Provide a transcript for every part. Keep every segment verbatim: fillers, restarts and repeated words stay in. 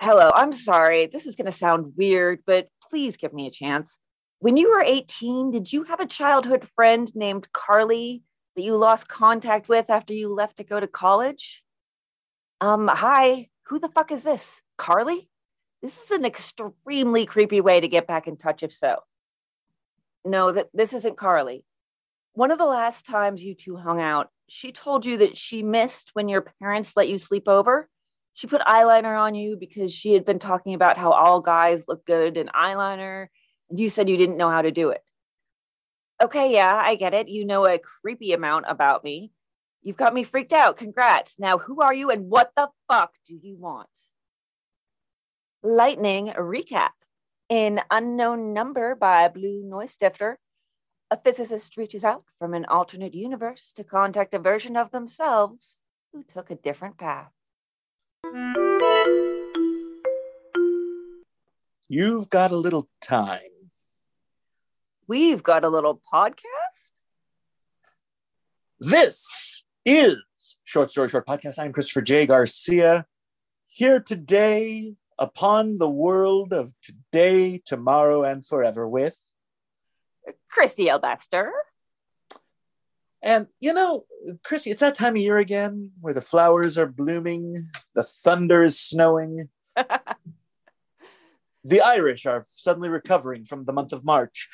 Hello, I'm sorry. This is going to sound weird, but please give me a chance. When you were eighteen, did you have a childhood friend named Carly that you lost contact with after you left to go to college? Um, hi, who the fuck is this? Carly? This is an extremely creepy way to get back in touch if so. No, that this isn't Carly. One of the last times you two hung out, she told you that she missed when your parents let you sleep over. She put eyeliner on you because she had been talking about how all guys look good in eyeliner. And you said you didn't know how to do it. Okay, yeah, I get it. You know a creepy amount about me. You've got me freaked out. Congrats. Now, who are you and what the fuck do you want? Lightning recap. In Unknown Number by Blue Noise Stifter, a physicist reaches out from an alternate universe to contact a version of themselves who took a different path. You've got a little time. We've got a little podcast. This is Short Story Short Podcast. I'm Christopher J. Garcia, here today upon the world of today, tomorrow, and forever with Christy L. Baxter. And, you know, Christy, it's that time of year again where the flowers are blooming, the thunder is snowing. The Irish are suddenly recovering from the month of March.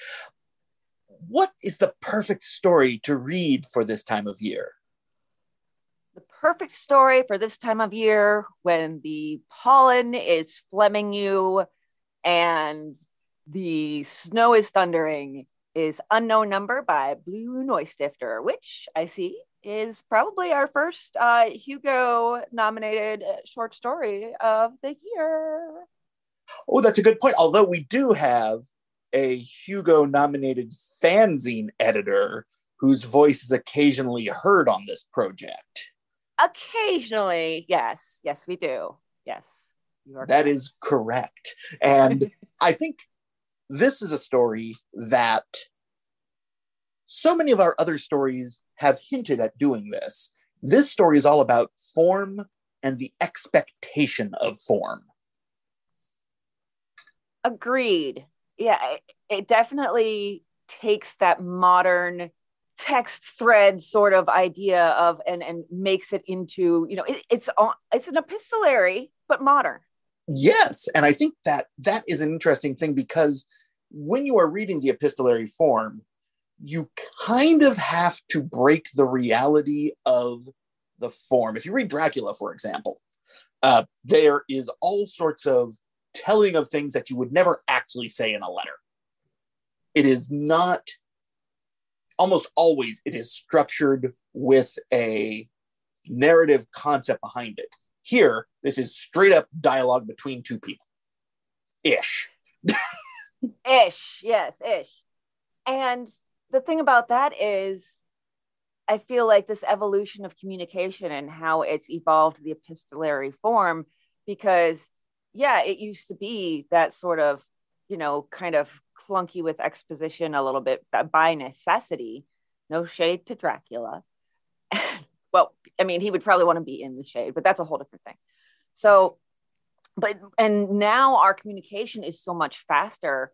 What is the perfect story to read for this time of year? The perfect story for this time of year when the pollen is flemming you and the snow is thundering is Unknown Number by Blue Noise Stifter, which I see is probably our first uh, Hugo-nominated short story of the year. Oh, that's a good point. Although we do have a Hugo-nominated fanzine editor whose voice is occasionally heard on this project. Occasionally, yes. Yes, we do. Yes. You are that correct. Is correct. And I think this is a story that so many of our other stories have hinted at doing this. This story is all about form and the expectation of form. Agreed. Yeah, it, it definitely takes that modern text thread sort of idea of and, and makes it into, you know, it, it's it's an epistolary, but modern. Yes, and I think that that is an interesting thing because when you are reading the epistolary form, you kind of have to break the reality of the form. If you read Dracula, for example, uh, there is all sorts of telling of things that you would never actually say in a letter. It is not, almost always, it is structured with a narrative concept behind it. Here, this is straight up dialogue between two people. Ish. Ish, yes, ish. And the thing about that is, I feel like this evolution of communication and how it's evolved the epistolary form, because yeah, it used to be that sort of, you know, kind of clunky with exposition a little bit by necessity. No shade to Dracula. Well, I mean, he would probably want to be in the shade, but that's a whole different thing. So, but, and now our communication is so much faster.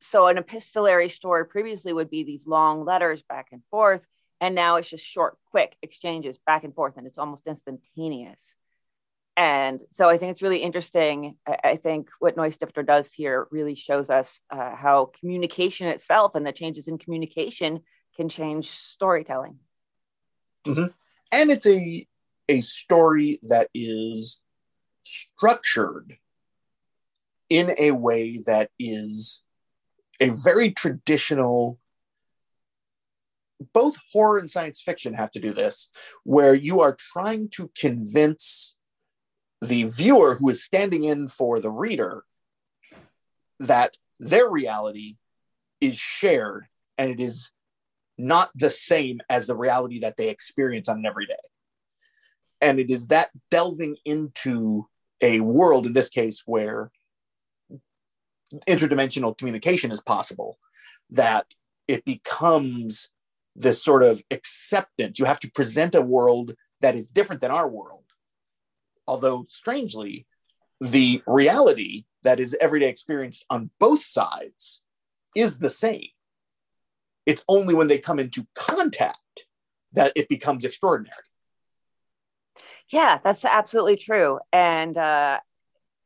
So an epistolary story previously would be these long letters back and forth. And now it's just short, quick exchanges back and forth. And it's almost instantaneous. And so I think it's really interesting. I think what Noise Stifter does here really shows us uh, how communication itself and the changes in communication can change storytelling. Mm-hmm. And it's a a story that is structured in a way that is a very traditional, both horror and science fiction have to do this, where you are trying to convince the viewer who is standing in for the reader that their reality is shared and it is not the same as the reality that they experience on an everyday. And it is that delving into a world, in this case, where interdimensional communication is possible, that it becomes this sort of acceptance. You have to present a world that is different than our world. Although, strangely, the reality that is everyday experienced on both sides is the same. It's only when they come into contact that it becomes extraordinary. Yeah, that's absolutely true. And uh,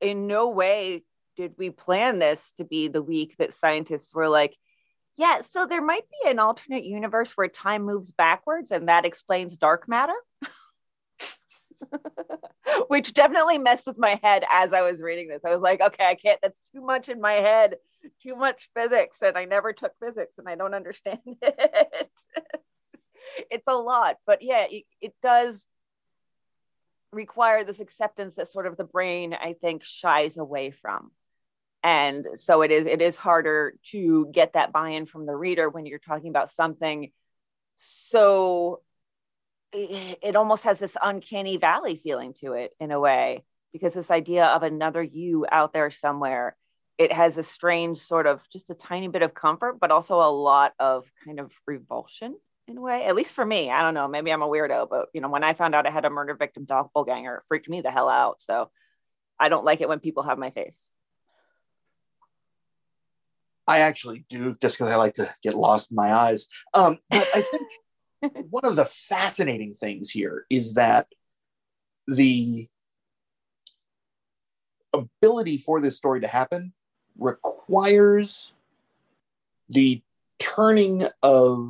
in no way did we plan this to be the week that scientists were like, yeah, so there might be an alternate universe where time moves backwards and that explains dark matter, which definitely messed with my head as I was reading this. I was like, okay, I can't, that's too much in my head, too much physics. And I never took physics and I don't understand it. It's a lot, but yeah, it, it does require this acceptance that sort of the brain, I think, shies away from. And so it is, it is harder to get that buy-in from the reader when you're talking about something. So it, it almost has this uncanny valley feeling to it in a way, because this idea of another you out there somewhere, it has a strange sort of just a tiny bit of comfort, but also a lot of kind of revulsion in a way, at least for me. I don't know, maybe I'm a weirdo, but you know, when I found out I had a murder victim doppelganger, it freaked me the hell out. So I don't like it when people have my face. I actually do, just because I like to get lost in my eyes. Um, but I think one of the fascinating things here is that the ability for this story to happen requires the turning of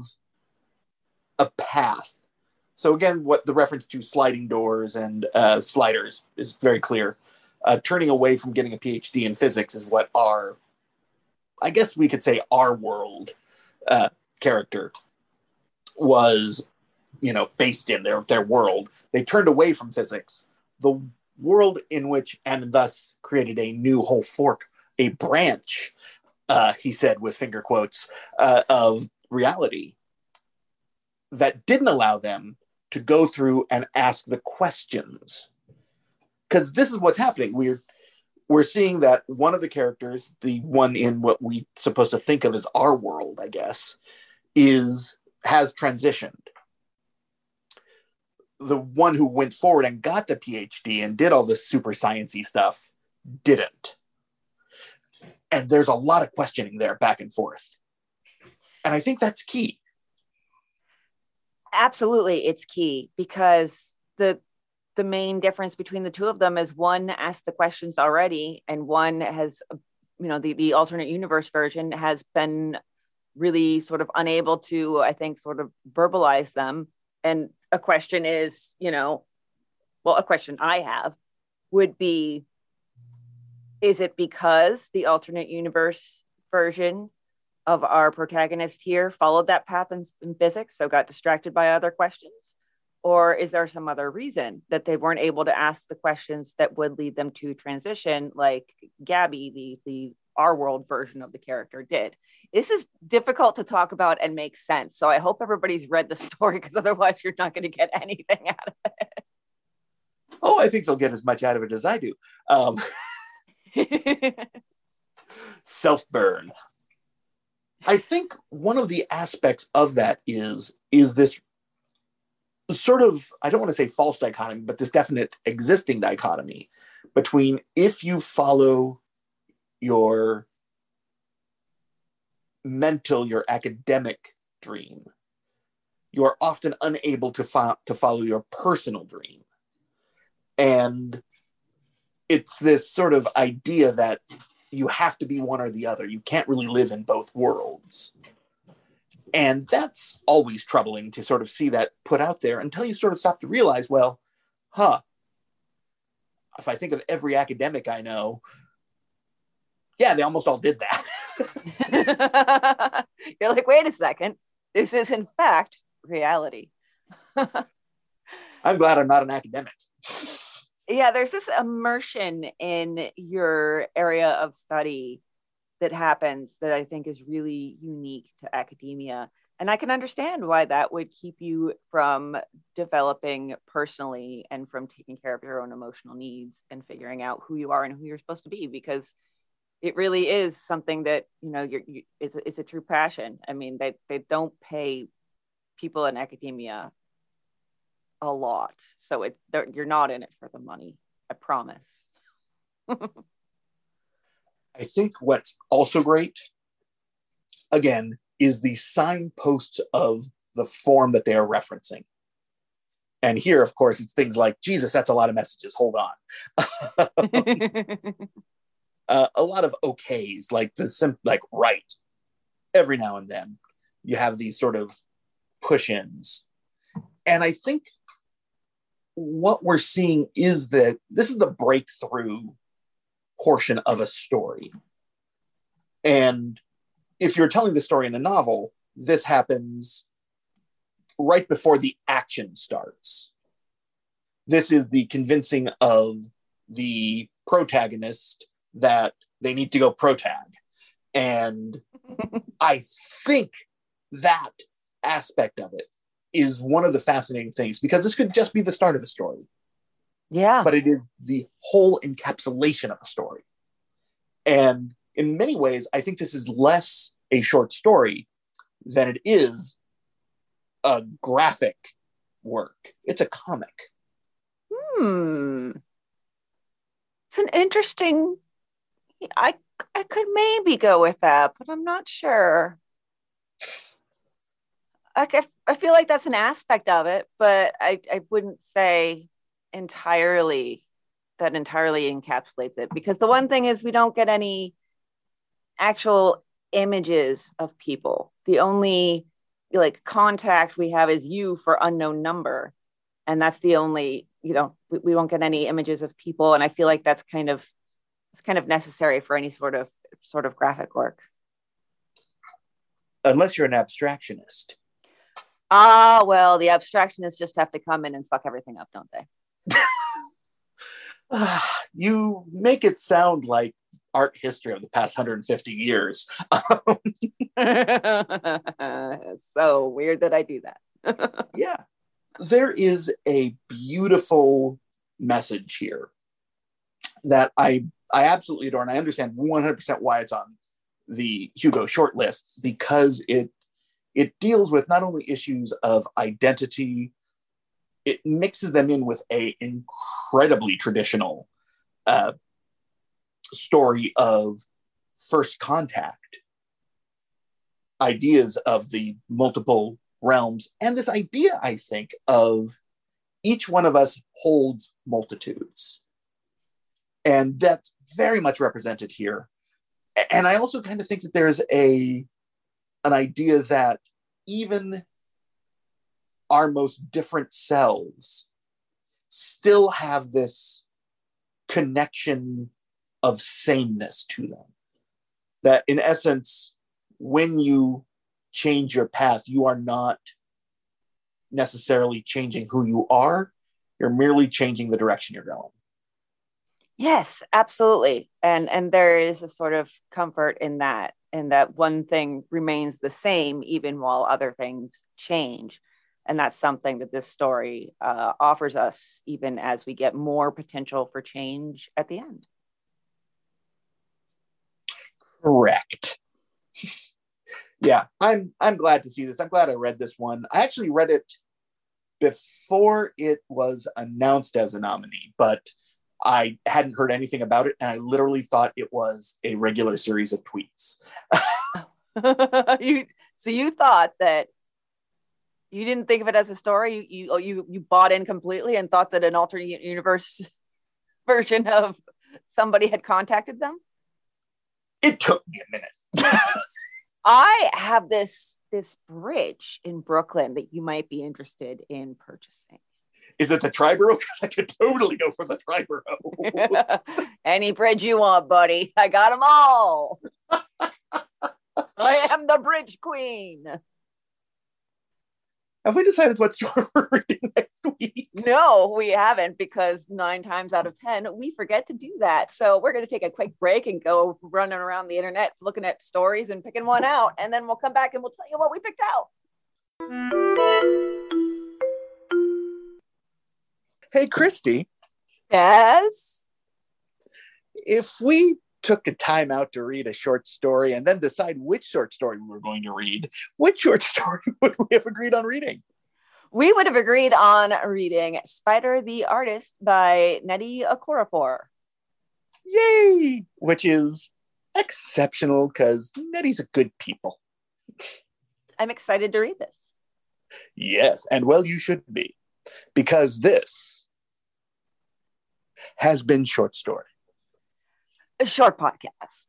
a path. So again, what the reference to sliding doors and uh, sliders is very clear. Uh, turning away from getting a P H D in physics is what our, I guess we could say our world uh, character was, you know, based in their, their world. They turned away from physics, the world in which, and thus created a new whole fork, a branch, uh, he said with finger quotes, uh, of reality that didn't allow them to go through and ask the questions. Because this is what's happening. We're We're seeing that one of the characters, the one in what we're supposed to think of as our world, I guess, is has transitioned. The one who went forward and got the P H D and did all this super science-y stuff didn't. And there's a lot of questioning there back and forth. And I think that's key. Absolutely, it's key, because the the main difference between the two of them is one asked the questions already, and one has, you know, the, the alternate universe version has been really sort of unable to, I think, sort of verbalize them. And a question is, you know, well, a question I have would be, is it because the alternate universe version of our protagonist here followed that path in, in physics, so got distracted by other questions? Or is there some other reason that they weren't able to ask the questions that would lead them to transition, like Gabby, the, the our world version of the character, did? This is difficult to talk about and make sense. So I hope everybody's read the story, because otherwise you're not going to get anything out of it. Oh, I think they'll get as much out of it as I do. Um, self-burn. I think one of the aspects of that is, is this sort of, I don't want to say false dichotomy, but this definite existing dichotomy between if you follow your mental, your academic dream, you are often unable to, fo- to follow your personal dream. And it's this sort of idea that you have to be one or the other. You can't really live in both worlds. And that's always troubling to sort of see that put out there until you sort of stop to realize, well, huh, if I think of every academic I know, yeah, they almost all did that. You're like, wait a second. This is, in fact, reality. I'm glad I'm not an academic. Yeah, there's this immersion in your area of study that happens that I think is really unique to academia. And I can understand why that would keep you from developing personally and from taking care of your own emotional needs and figuring out who you are and who you're supposed to be, because it really is something that, you know, you're, you, it's, a, it's a true passion. I mean, they, they don't pay people in academia a lot. So it, you're not in it for the money, I promise. I think what's also great, again, is the signposts of the form that they are referencing. And here, of course, it's things like, Jesus, that's a lot of messages. Hold on. uh, a lot of okays, like the sim- like right. Every now and then, you have these sort of push-ins. And I think what we're seeing is that this is the breakthrough portion of a story. And if you're telling the story in a novel, this happens right before the action starts. This is the convincing of the protagonist that they need to go protag. And I think that aspect of it is one of the fascinating things, because this could just be the start of a story. Yeah. But it is the whole encapsulation of a story. And in many ways, I think this is less a short story than it is a graphic work. It's a comic. Hmm. It's an interesting... I I could maybe go with that, but I'm not sure. I, I feel like that's an aspect of it, but I, I wouldn't say entirely that entirely encapsulates it, because the one thing is we don't get any actual images of people. The only like contact we have is you for Unknown Number. And that's the only, you know, we, we won't get any images of people. And I feel like that's kind of, it's kind of necessary for any sort of sort of graphic work. Unless you're an abstractionist. Ah, well, the abstractionists just have to come in and fuck everything up, don't they? You make it sound like art history of the past one hundred fifty years. So weird that I do that. Yeah. There is a beautiful message here that I I absolutely adore, and I understand one hundred percent why it's on the Hugo short list, because it it deals with not only issues of identity, it mixes them in with a incredibly traditional uh, story of first contact, ideas of the multiple realms, and this idea, I think, of each one of us holds multitudes. And that's very much represented here. And I also kind of think that there's a, an idea that even our most different selves still have this connection of sameness to them. That in essence, when you change your path, you are not necessarily changing who you are. You're merely changing the direction you're going. Yes, absolutely. And and there is a sort of comfort in that, in that one thing remains the same even while other things change. And that's something that this story uh, offers us, even as we get more potential for change at the end. Correct. Yeah, I'm I'm glad to see this. I'm glad I read this one. I actually read it before it was announced as a nominee, but I hadn't heard anything about it, and I literally thought it was a regular series of tweets. you, so you thought that you didn't think of it as a story. You you you bought in completely and thought that an alternate universe version of somebody had contacted them. It took me a minute. I have this this bridge in Brooklyn that you might be interested in purchasing. Is it the Triborough? Because I could totally go for the Triborough. Any bridge you want, buddy. I got them all. I am the bridge queen. Have we decided what story we're reading next week? No, we haven't, because nine times out of ten, we forget to do that. So we're going to take a quick break and go running around the internet, looking at stories and picking one out. And then we'll come back and we'll tell you what we picked out. Hey, Christy. Yes? If we took a time out to read a short story and then decide which short story we were going to read, which short story would we have agreed on reading? We would have agreed on reading Spider the Artist by Nettie Okorafor. Yay! Nettie, which is exceptional because Nettie's a good people. I'm excited to read this. Yes, and well, you should be, because this has been Short Story, a short podcast.